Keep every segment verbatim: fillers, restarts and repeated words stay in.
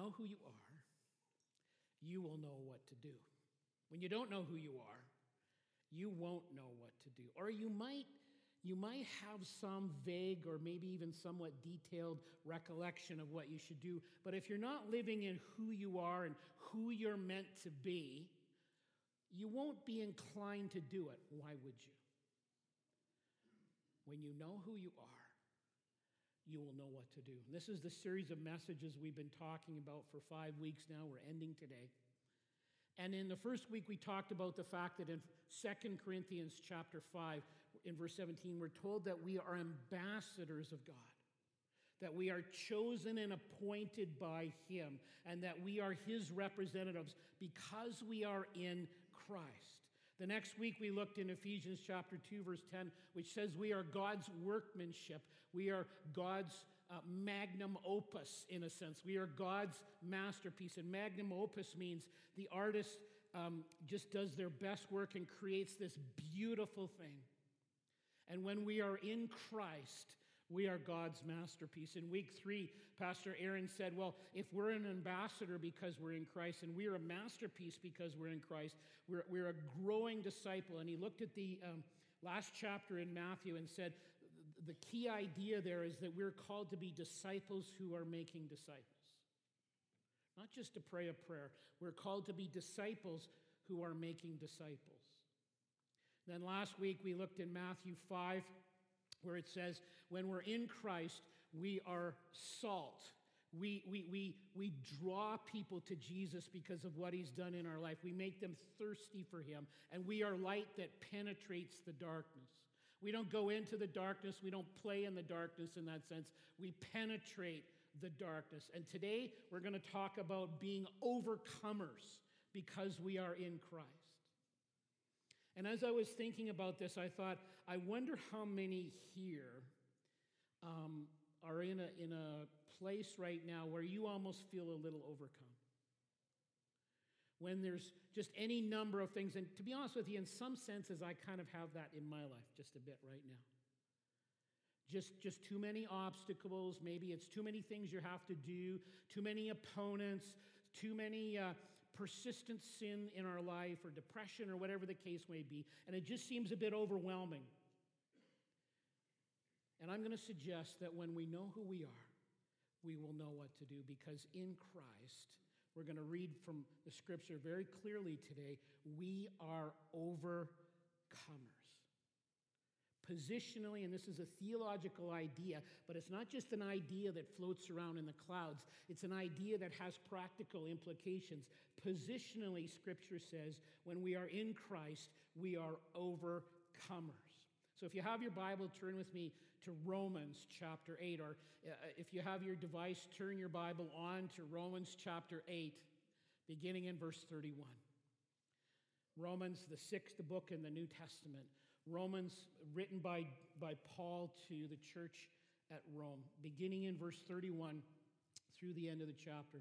know who you are, you will know what to do. When you don't know who you are, you won't know what to do. Or you might, you might have some vague or maybe even somewhat detailed recollection of what you should do. But if you're not living in who you are and who you're meant to be, you won't be inclined to do it. Why would you? When you know who you are, you will know what to do. And this is the series of messages we've been talking about for five weeks now. We're ending today. And in the first week, we talked about the fact that in Second Corinthians chapter five, in verse seventeen, we're told that we are ambassadors of God, that we are chosen and appointed by him, and that we are his representatives because we are in Christ. The next week, we looked in Ephesians chapter two, verse ten, which says we are God's workmanship. We are God's uh, magnum opus, in a sense. We are God's masterpiece. And magnum opus means the artist um, just does their best work and creates this beautiful thing. And when we are in Christ, we are God's masterpiece. In week three, Pastor Aaron said, well, if we're an ambassador because we're in Christ and we're a masterpiece because we're in Christ, we're, we're a growing disciple. And he looked at the um, last chapter in Matthew and said, the key idea there is that we're called to be disciples who are making disciples. Not just to pray a prayer. We're called to be disciples who are making disciples. Then last week, we looked in Matthew five, where it says, when we're in Christ, we are salt. We, we, we, we draw people to Jesus because of what he's done in our life. We make them thirsty for him, and we are light that penetrates the darkness. We don't go into the darkness. We don't play in the darkness in that sense. We penetrate the darkness. And today, we're going to talk about being overcomers because we are in Christ. And as I was thinking about this, I thought, I wonder how many here um, are in a, in a place right now where you almost feel a little overcome. When there's just any number of things, and to be honest with you, in some senses, I kind of have that in my life just a bit right now. Just, just too many obstacles. Maybe it's too many things you have to do, too many opponents, too many uh, persistent sin in our life or depression or whatever the case may be. And it just seems a bit overwhelming. And I'm going to suggest that when we know who we are, we will know what to do, because in Christ, we're going to read from the scripture very clearly today, we are overcomers. Positionally, and this is a theological idea, but it's not just an idea that floats around in the clouds. It's an idea that has practical implications. Positionally, Scripture says, when we are in Christ, we are overcomers. So if you have your Bible, turn with me to Romans chapter eight, or if you have your device, turn your Bible on to Romans chapter eight, beginning in verse thirty-one. Romans, the sixth book in the New Testament. Romans, written by, by Paul to the church at Rome, beginning in verse thirty-one through the end of the chapter.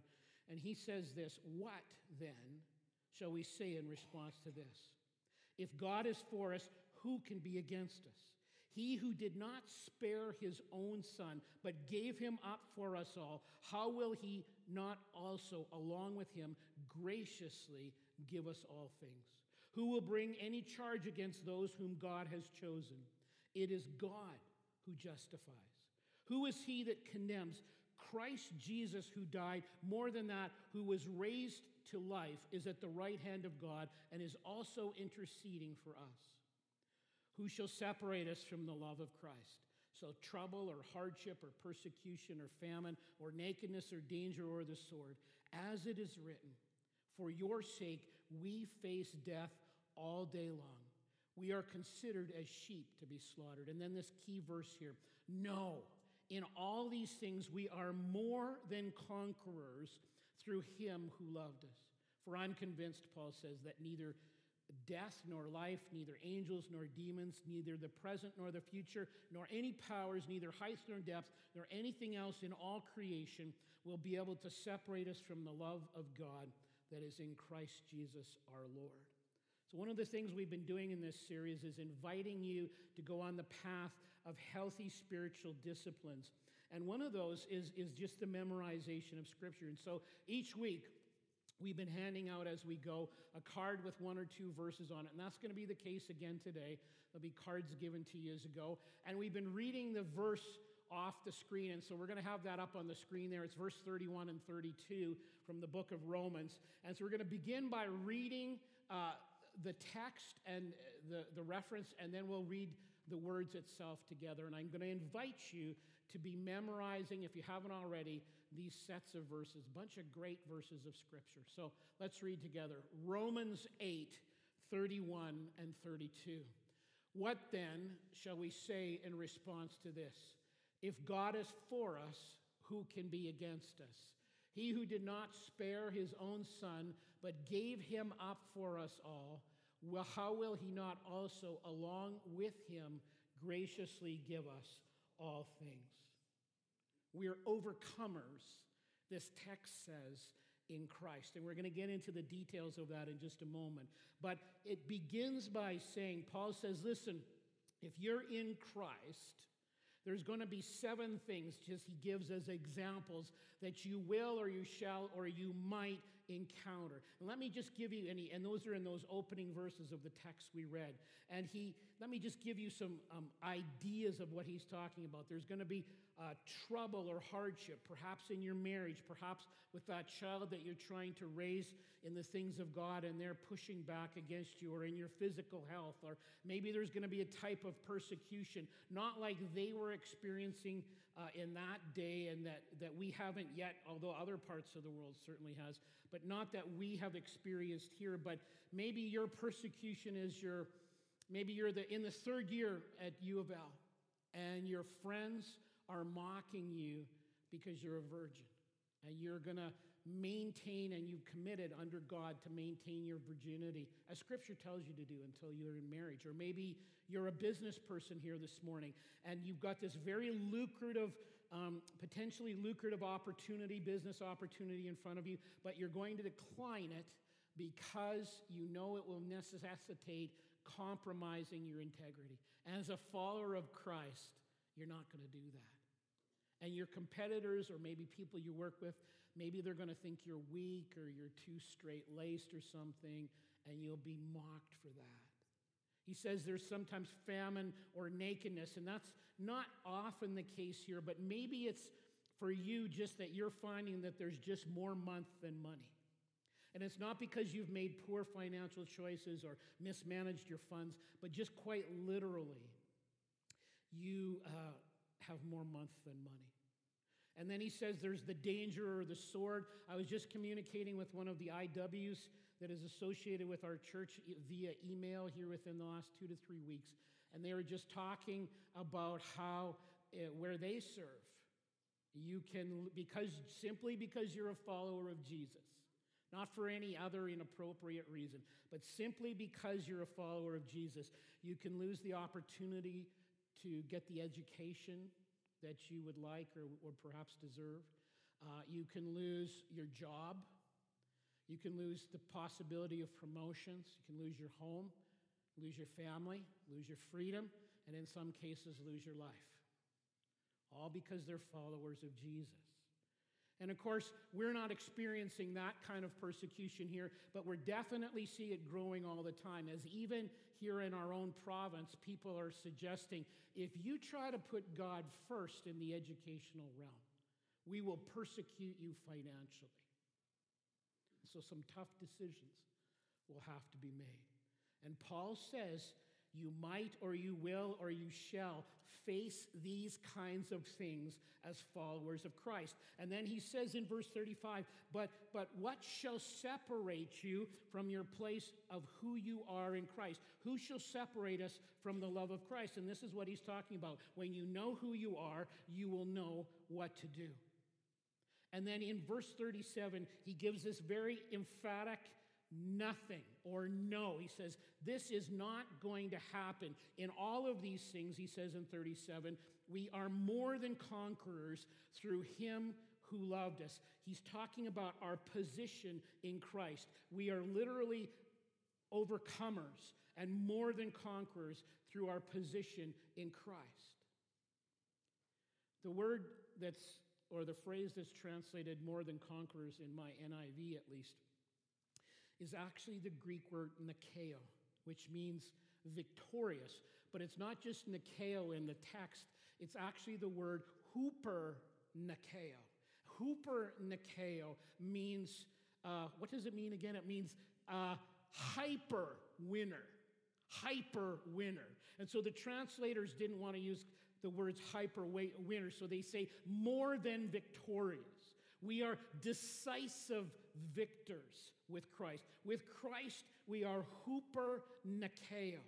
And he says this, "What then shall we say in response to this? If God is for us, who can be against us? He who did not spare his own son, but gave him up for us all, how will he not also, along with him, graciously give us all things? Who will bring any charge against those whom God has chosen? It is God who justifies. Who is he that condemns? Christ Jesus, who died, more than that, who was raised to life, is at the right hand of God and is also interceding for us. Who shall separate us from the love of Christ? So trouble or hardship or persecution or famine or nakedness or danger or the sword. As it is written, for your sake we face death all day long. We are considered as sheep to be slaughtered." And then this key verse here. "No, in all these things we are more than conquerors through him who loved us. For I'm convinced," Paul says, "that neither death nor life, neither angels nor demons, neither the present nor the future, nor any powers, neither height nor depth, nor anything else in all creation will be able to separate us from the love of God that is in Christ Jesus our Lord." So one of the things we've been doing in this series is inviting you to go on the path of healthy spiritual disciplines. And one of those is, is just the memorization of Scripture. And so each week, we've been handing out as we go a card with one or two verses on it, and that's going to be the case again today. There'll be cards given to you as you go, and we've been reading the verse off the screen, and so we're going to have that up on the screen there. It's verse thirty-one and thirty-two from the book of Romans, and so we're going to begin by reading uh, the text and the, the reference, and then we'll read the words itself together, and I'm going to invite you to be memorizing, if you haven't already, these sets of verses, a bunch of great verses of Scripture. So let's read together. Romans eight, thirty-one and thirty-two. What then shall we say in response to this? If God is for us, who can be against us? He who did not spare his own son, but gave him up for us all, well, how will he not also, along with him, graciously give us all things? We are overcomers, this text says, in Christ. And we're going to get into the details of that in just a moment. But it begins by saying, Paul says, listen, if you're in Christ, there's going to be seven things, just he gives as examples, that you will or you shall or you might encounter. And let me just give you any, and those are in those opening verses of the text we read. And he, let me just give you some um, ideas of what he's talking about. There's going to be uh, trouble or hardship, perhaps in your marriage, perhaps with that child that you're trying to raise in the things of God and they're pushing back against you, or in your physical health, or maybe there's going to be a type of persecution, not like they were experiencing uh, in that day, and that, that we haven't yet, although other parts of the world certainly has, but not that we have experienced here. But maybe your persecution is your, maybe you're the in the third year at U of L, and your friends are mocking you because you're a virgin, and you're going to maintain, and you've committed under God to maintain your virginity, as Scripture tells you to do, until you're in marriage. Or maybe you're a business person here this morning, and you've got this very lucrative, um, potentially lucrative opportunity, business opportunity in front of you, but you're going to decline it because you know it will necessitate compromising your integrity. As a follower of Christ, you're not going to do that. And your competitors, or maybe people you work with, maybe they're going to think you're weak or you're too straight-laced or something, and you'll be mocked for that. He says there's sometimes famine or nakedness, and that's not often the case here, but maybe it's for you just that you're finding that there's just more month than money. And it's not because you've made poor financial choices or mismanaged your funds, but just quite literally, you... Uh, have more month than money. And then he says there's the danger or the sword. I was just communicating with one of the I Ws that is associated with our church via email here within the last two to three weeks, and they were just talking about how, uh, where they serve, you can, because simply because you're a follower of Jesus, not for any other inappropriate reason, but simply because you're a follower of Jesus, you can lose the opportunity to get the education that you would like or, or perhaps deserve. Uh, you can lose your job. You can lose the possibility of promotions. You can lose your home, lose your family, lose your freedom, and in some cases, lose your life. All because they're followers of Jesus. And of course, we're not experiencing that kind of persecution here, but we're definitely seeing it growing all the time, as even here in our own province, people are suggesting, if you try to put God first in the educational realm, we will persecute you financially. So some tough decisions will have to be made. And Paul says, you might or you will or you shall face these kinds of things as followers of Christ. And then he says in verse thirty-five, but, but what shall separate you from your place of who you are in Christ? Who shall separate us from the love of Christ? And this is what he's talking about. When you know who you are, you will know what to do. And then in verse thirty-seven, he gives this very emphatic nothing or no. He says, this is not going to happen. In all of these things, he says in thirty-seven, we are more than conquerors through him who loved us. He's talking about our position in Christ. We are literally overcomers and more than conquerors through our position in Christ. The word that's, or the phrase that's translated more than conquerors in my N I V at least, is actually the Greek word nikeo, which means victorious. But it's not just nikeo in the text, it's actually the word hupernikeo. Hupernikeo means, uh, what does it mean again? It means uh, hyper winner. Hyper winner. And so the translators didn't want to use the words hyper winner, so they say more than victorious. We are decisive victors with Christ. With Christ, we are hupernikeo.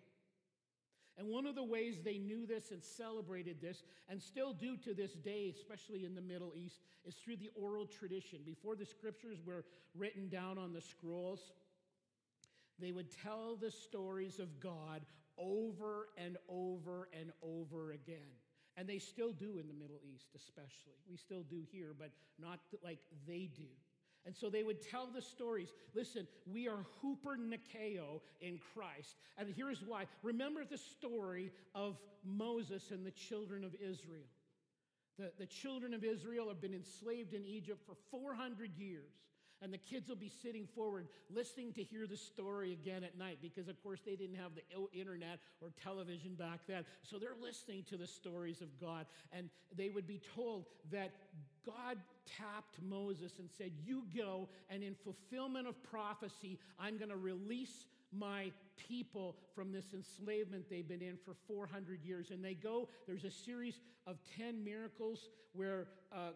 And one of the ways they knew this and celebrated this, and still do to this day, especially in the Middle East, is through the oral tradition. Before the scriptures were written down on the scrolls, they would tell the stories of God over and over and over again. And they still do in the Middle East, especially. We still do here, but not like they do. And so they would tell the stories. Listen, we are hupernikeo in Christ. And here's why. Remember the story of Moses and the children of Israel. The, the children of Israel have been enslaved in Egypt for four hundred years. And the kids will be sitting forward listening to hear the story again at night because, of course, they didn't have the internet or television back then. So they're listening to the stories of God. And they would be told that God tapped Moses and said, you go, and in fulfillment of prophecy, I'm going to release my people from this enslavement they've been in for four hundred years. And they go, there's a series of ten miracles where uh,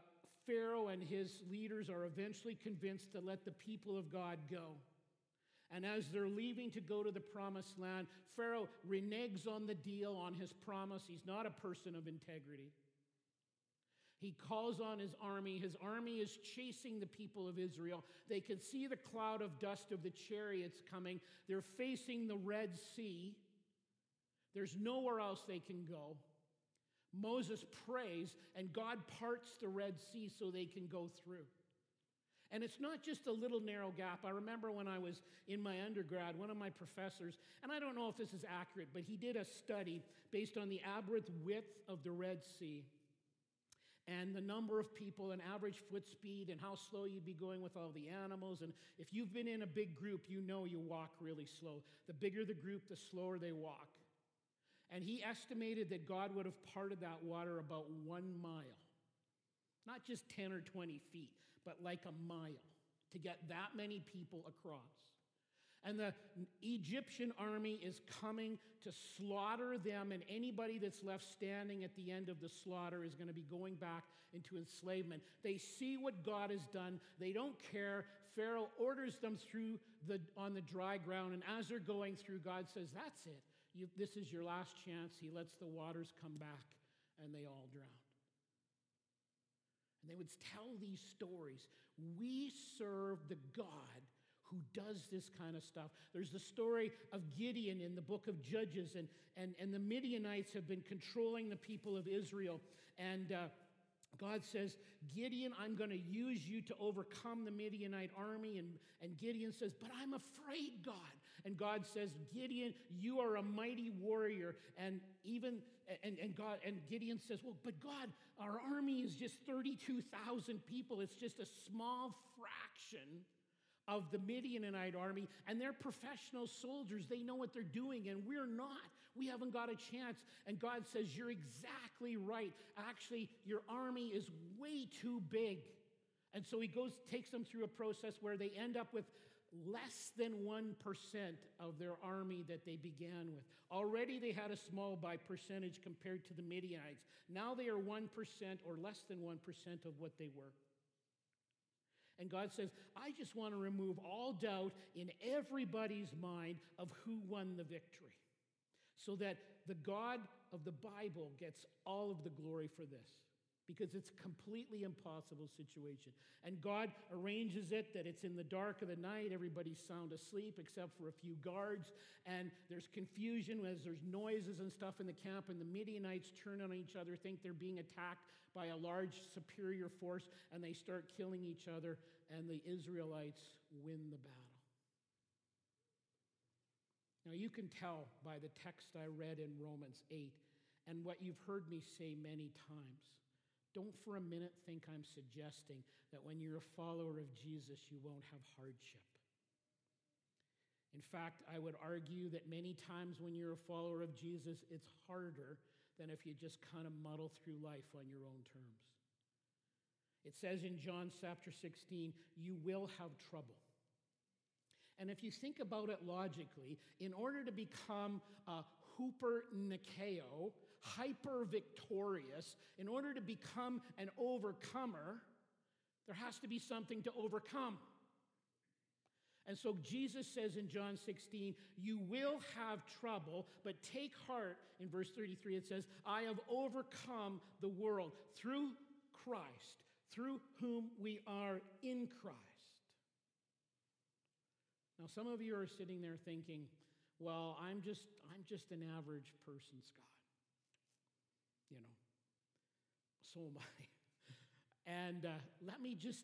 Pharaoh and his leaders are eventually convinced to let the people of God go. And as they're leaving to go to the promised land, Pharaoh reneges on the deal, on his promise. He's not a person of integrity. He calls on his army. His army is chasing the people of Israel. They can see the cloud of dust of the chariots coming. They're facing the Red Sea. There's nowhere else they can go. Moses prays, and God parts the Red Sea so they can go through. And it's not just a little narrow gap. I remember when I was in my undergrad, one of my professors, and I don't know if this is accurate, but he did a study based on the average width of the Red Sea, and the number of people and average foot speed and how slow you'd be going with all the animals. And if you've been in a big group, you know you walk really slow. The bigger the group, the slower they walk. And he estimated that God would have parted that water about one mile. Not just ten or twenty feet, but like a mile to get that many people across. And the Egyptian army is coming to slaughter them, and anybody that's left standing at the end of the slaughter is going to be going back into enslavement. They see what God has done. They don't care. Pharaoh orders them through the, on the dry ground, and as they're going through, God says, that's it. You, this is your last chance. He lets the waters come back, and they all drown. And they would tell these stories. We serve the God who does this kind of stuff. There's the story of Gideon in the book of Judges, and, and, and the Midianites have been controlling the people of Israel. And uh, God says, Gideon, I'm going to use you to overcome the Midianite army. And, and Gideon says, but I'm afraid, God. And God says, Gideon, you are a mighty warrior. And even and, and God and Gideon says, well, but God, our army is just thirty-two thousand people. It's just a small fraction of the Midianite army, and they're professional soldiers. They know what they're doing, and we're not. We haven't got a chance. And God says, you're exactly right. Actually, your army is way too big. And so he goes, takes them through a process where they end up with less than one percent of their army that they began with. Already they had a small by percentage compared to the Midianites. Now they are one percent or less than one percent of what they were. And God says, I just want to remove all doubt in everybody's mind of who won the victory, so that the God of the Bible gets all of the glory for this, because it's a completely impossible situation. And God arranges it that it's in the dark of the night, everybody's sound asleep except for a few guards, and there's confusion as there's noises and stuff in the camp, and the Midianites turn on each other, think they're being attacked by a large superior force, and they start killing each other, and the Israelites win the battle. Now you can tell by the text I read in Romans eight, and what you've heard me say many times, Don't for a minute think I'm suggesting that when you're a follower of Jesus, you won't have hardship. In fact, I would argue that many times when you're a follower of Jesus, it's harder than if you just kind of muddle through life on your own terms. It says in John chapter sixteen, you will have trouble. And if you think about it logically, in order to become a hupernikeo, hyper-victorious, in order to become an overcomer, there has to be something to overcome. And so Jesus says in John sixteen, you will have trouble, but take heart. In verse thirty-three, it says, I have overcome the world through Christ, through whom we are in Christ. Now, some of you are sitting there thinking, well, I'm just, I'm just an average person, Scott. You know, so am I. And uh, let me just...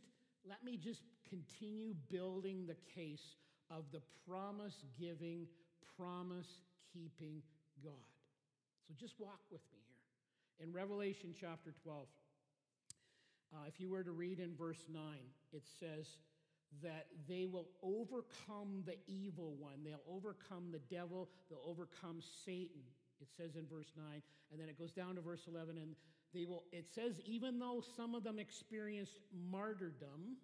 Let me just continue building the case of the promise-giving, promise-keeping God. So just walk with me here. In Revelation chapter twelve, uh, if you were to read in verse nine, it says that they will overcome the evil one. They'll overcome the devil. They'll overcome Satan. It says in verse nine, and then it goes down to verse eleven, and they will. It says, even though some of them experienced martyrdom,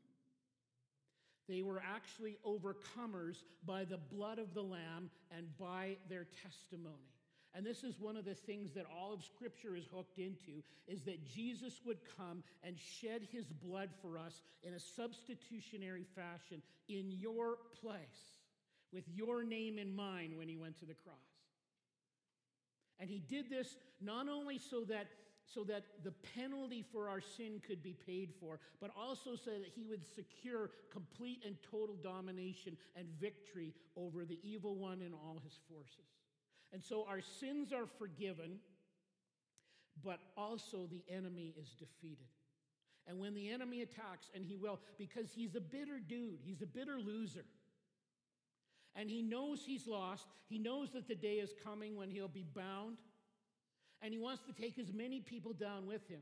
they were actually overcomers by the blood of the Lamb and by their testimony. And this is one of the things that all of Scripture is hooked into, is that Jesus would come and shed his blood for us in a substitutionary fashion in your place, with your name in mind when he went to the cross. And he did this not only so that, so that the penalty for our sin could be paid for, but also so that he would secure complete and total domination and victory over the evil one and all his forces. And so our sins are forgiven, but also the enemy is defeated. And when the enemy attacks, and he will, because he's a bitter dude, he's a bitter loser. And he knows he's lost. He knows that the day is coming when he'll be bound. And he wants to take as many people down with him.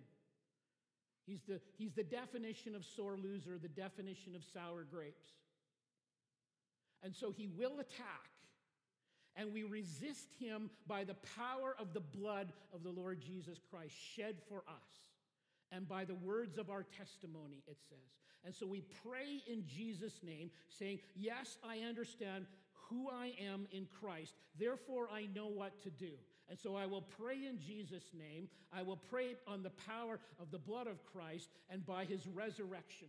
He's the, he's the definition of sore loser, the definition of sour grapes. And so he will attack. And we resist him by the power of the blood of the Lord Jesus Christ shed for us. And by the words of our testimony, it says. And so we pray in Jesus' name, saying, yes, I understand who I am in Christ. Therefore, I know what to do. And so I will pray in Jesus' name. I will pray on the power of the blood of Christ and by his resurrection.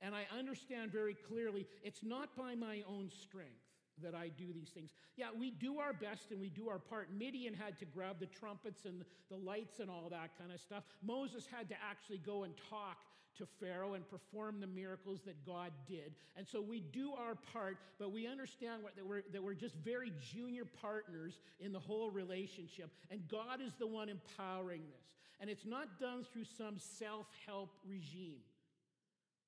And I understand very clearly, it's not by my own strength that I do these things. Yeah, we do our best and we do our part. Midian had to grab the trumpets and the lights and all that kind of stuff. Moses had to actually go and talk to Pharaoh and perform the miracles that God did. And so we do our part, but we understand what, that, we're, that we're just very junior partners in the whole relationship. And God is the one empowering this. And it's not done through some self-help regime.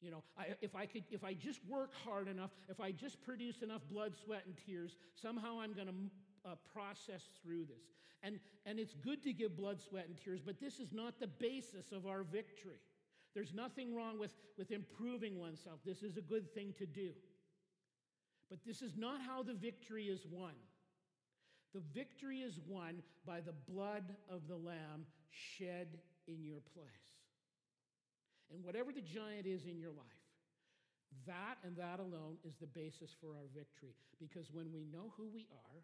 You know, I, if I could, if I just work hard enough, if I just produce enough blood, sweat, and tears, somehow I'm going to uh, process through this. And and it's good to give blood, sweat, and tears, but this is not the basis of our victory. There's nothing wrong with, with improving oneself. This is a good thing to do. But this is not how the victory is won. The victory is won by the blood of the Lamb shed in your place. And whatever the giant is in your life, that and that alone is the basis for our victory. Because when we know who we are,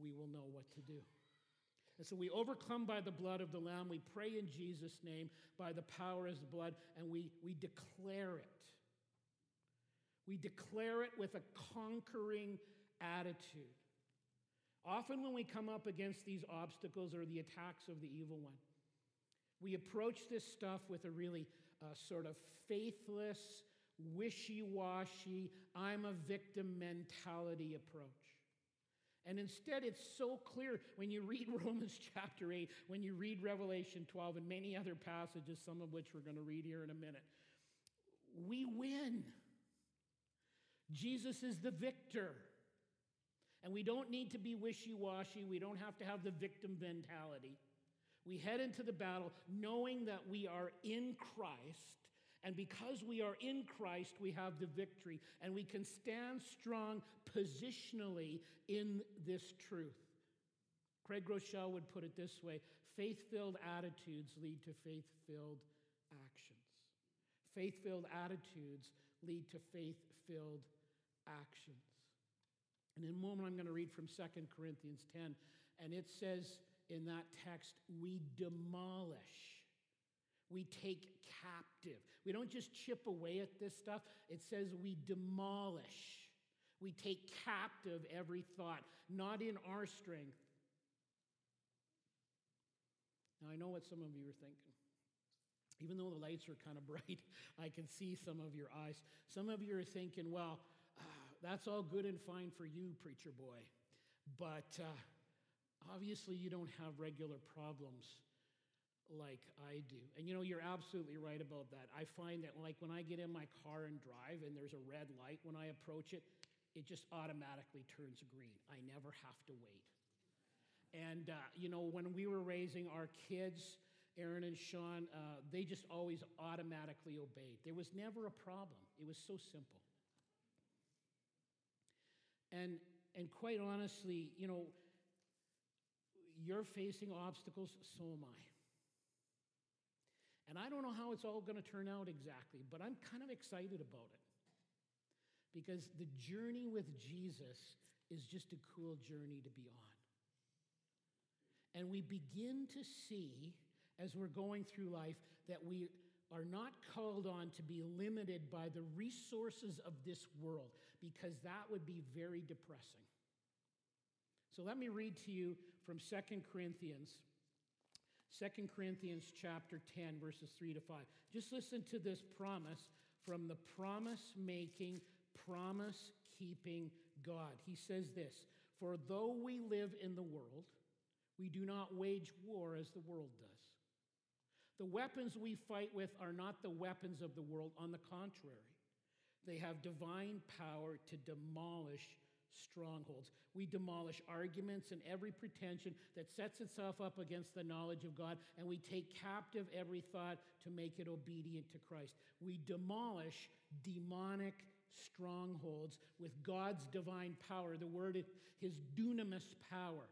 we will know what to do. And so we overcome by the blood of the Lamb. We pray in Jesus' name by the power of his blood, and we, we declare it. We declare it with a conquering attitude. Often when we come up against these obstacles or the attacks of the evil one, we approach this stuff with a really uh, sort of faithless, wishy-washy, I'm a victim mentality approach. And instead, it's so clear when you read Romans chapter eight, when you read Revelation twelve, and many other passages, some of which we're going to read here in a minute. We win. Jesus is the victor. And we don't need to be wishy-washy. We don't have to have the victim mentality. We head into the battle knowing that we are in Christ, and because we are in Christ, we have the victory, and we can stand strong positionally in this truth. Craig Groeschel would put it this way: faith-filled attitudes lead to faith-filled actions. Faith-filled attitudes lead to faith-filled actions. And in a moment, I'm going to read from Second Corinthians ten, and it says in that text, we demolish, we take captive. We don't just chip away at this stuff. It says we demolish. We take captive every thought, not in our strength. Now, I know what some of you are thinking. Even though the lights are kind of bright, I can see some of your eyes. Some of you are thinking, well, uh, that's all good and fine for you, preacher boy. But uh, obviously, you don't have regular problems like I do. And you know, you're absolutely right about that. I find that like when I get in my car and drive and there's a red light, when I approach it, it just automatically turns green. I never have to wait. And, uh, you know, when we were raising our kids, Aaron and Sean, uh, they just always automatically obeyed. There was never a problem. It was so simple. And, and quite honestly, you know, you're facing obstacles, so am I. And I don't know how it's all going to turn out exactly, but I'm kind of excited about it. Because the journey with Jesus is just a cool journey to be on. And we begin to see, as we're going through life, that we are not called on to be limited by the resources of this world, because that would be very depressing. So let me read to you from Second Corinthians, Second Corinthians chapter ten, verses three to five. Just listen to this promise from the promise-making, promise-keeping God. He says this, "For though we live in the world, we do not wage war as the world does. The weapons we fight with are not the weapons of the world. On the contrary, they have divine power to demolish strongholds. We demolish arguments and every pretension that sets itself up against the knowledge of God, and we take captive every thought to make it obedient to Christ." We demolish demonic strongholds with God's divine power. The word is his dunamis power.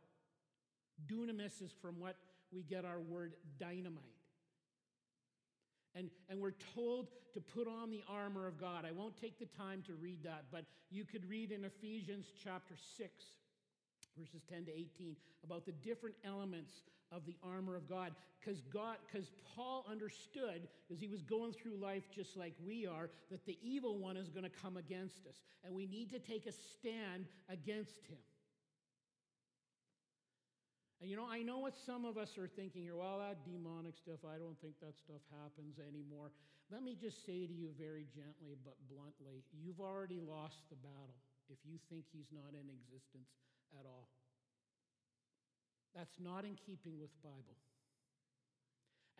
Dunamis is from what we get our word dynamite. And, and we're told to put on the armor of God. I won't take the time to read that, but you could read in Ephesians chapter six, verses ten to eighteen, about the different elements of the armor of God. Because God, because Paul understood, as he was going through life just like we are, that the evil one is going to come against us. And we need to take a stand against him. And you know, I know what some of us are thinking here, well, that demonic stuff, I don't think that stuff happens anymore. Let me just say to you very gently but bluntly, you've already lost the battle if you think he's not in existence at all. That's not in keeping with the Bible.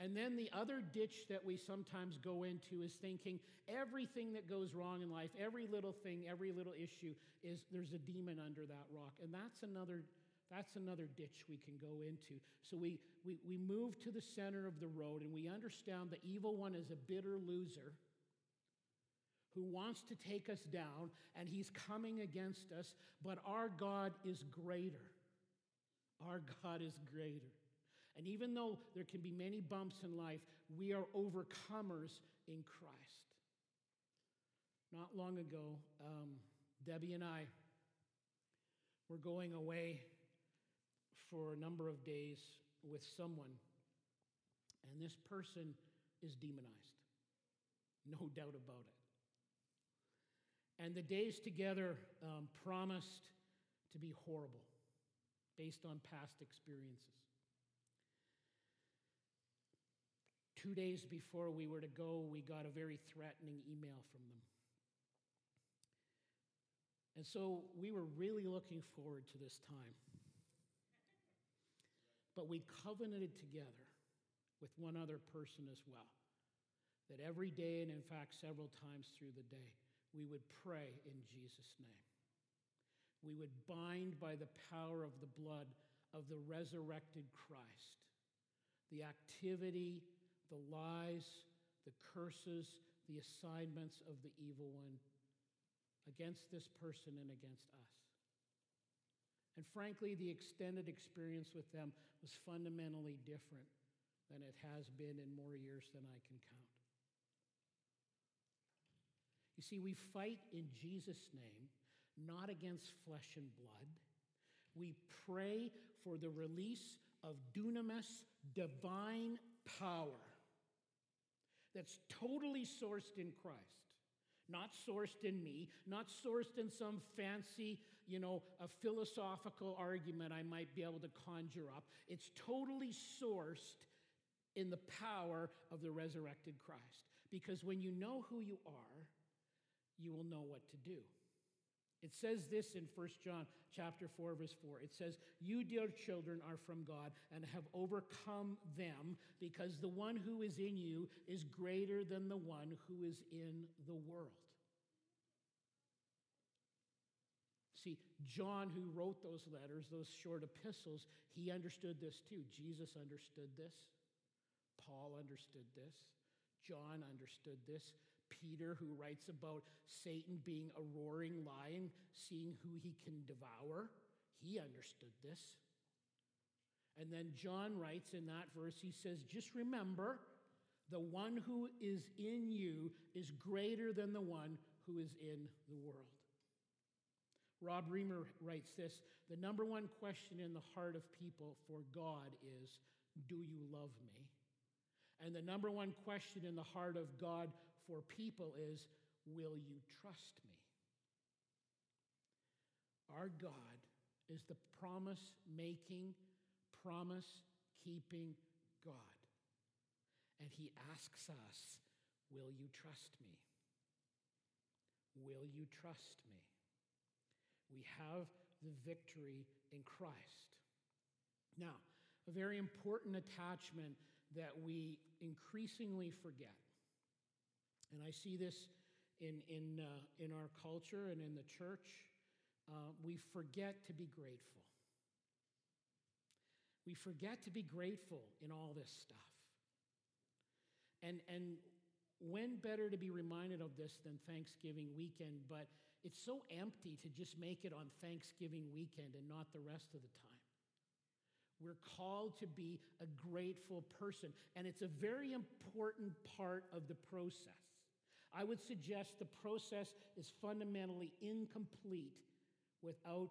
And then the other ditch that we sometimes go into is thinking everything that goes wrong in life, every little thing, every little issue, is there's a demon under that rock. And that's another That's another ditch we can go into. So we, we we move to the center of the road, and we understand the evil one is a bitter loser who wants to take us down, and he's coming against us, but our God is greater. Our God is greater. And even though there can be many bumps in life, we are overcomers in Christ. Not long ago, um, Debbie and I were going away for a number of days with someone, and this person is demonized, no doubt about it. And the days together um, promised to be horrible based on past experiences. Two days before we were to go, we got a very threatening email from them. And so we were really looking forward to this time. But we covenanted together with one other person as well, that every day, and in fact several times through the day, we would pray in Jesus' name. We would bind by the power of the blood of the resurrected Christ the activity, the lies, the curses, the assignments of the evil one against this person and against us. And frankly, the extended experience with them was fundamentally different than it has been in more years than I can count. You see, we fight in Jesus' name, not against flesh and blood. We pray for the release of dunamis, divine power that's totally sourced in Christ, not sourced in me, not sourced in some fancy, you know, a philosophical argument I might be able to conjure up. It's totally sourced in the power of the resurrected Christ. Because when you know who you are, you will know what to do. It says this in First John chapter four, verse four. It says, "You, dear children, are from God and have overcome them, because the one who is in you is greater than the one who is in the world." See, John, who wrote those letters, those short epistles, he understood this too. Jesus understood this. Paul understood this. John understood this. Peter, who writes about Satan being a roaring lion, seeing who he can devour, he understood this. And then John writes in that verse, he says, just remember, the one who is in you is greater than the one who is in the world. Rob Reamer writes this, the number one question in the heart of people for God is, do you love me? And the number one question in the heart of God for people is, will you trust me? Our God is the promise-making, promise-keeping God. And he asks us, will you trust me? Will you trust me? We have the victory in Christ. Now, a very important attachment that we increasingly forget. And I see this in, in, uh, in our culture and in the church. Uh, we forget to be grateful. We forget to be grateful in all this stuff. And, and when better to be reminded of this than Thanksgiving weekend, but it's so empty to just make it on Thanksgiving weekend and not the rest of the time. We're called to be a grateful person, and it's a very important part of the process. I would suggest the process is fundamentally incomplete without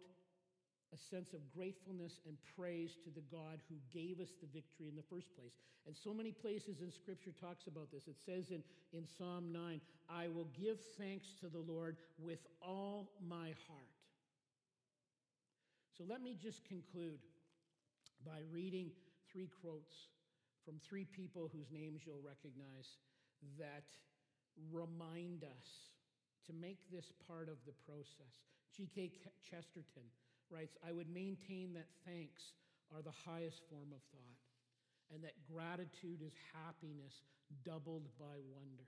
a sense of gratefulness and praise to the God who gave us the victory in the first place. And so many places in Scripture talks about this. It says in, in Psalm nine, I will give thanks to the Lord with all my heart. So let me just conclude by reading three quotes from three people whose names you'll recognize that remind us to make this part of the process. G K Chesterton writes, I would maintain that thanks are the highest form of thought, and that gratitude is happiness doubled by wonder.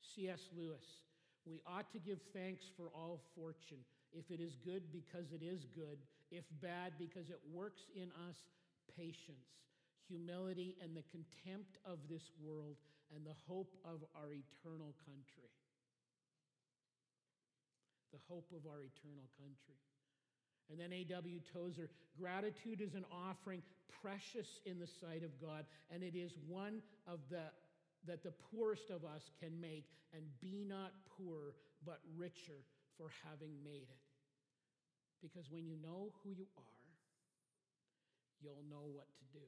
C S Lewis, we ought to give thanks for all fortune, if it is good, because it is good. If bad, because it works in us patience, humility, and the contempt of this world, and the hope of our eternal country. The hope of our eternal country. And then A W Tozer, gratitude is an offering precious in the sight of God, and it is one of the that the poorest of us can make, and be not poorer, but richer for having made it. Because when you know who you are, you'll know what to do.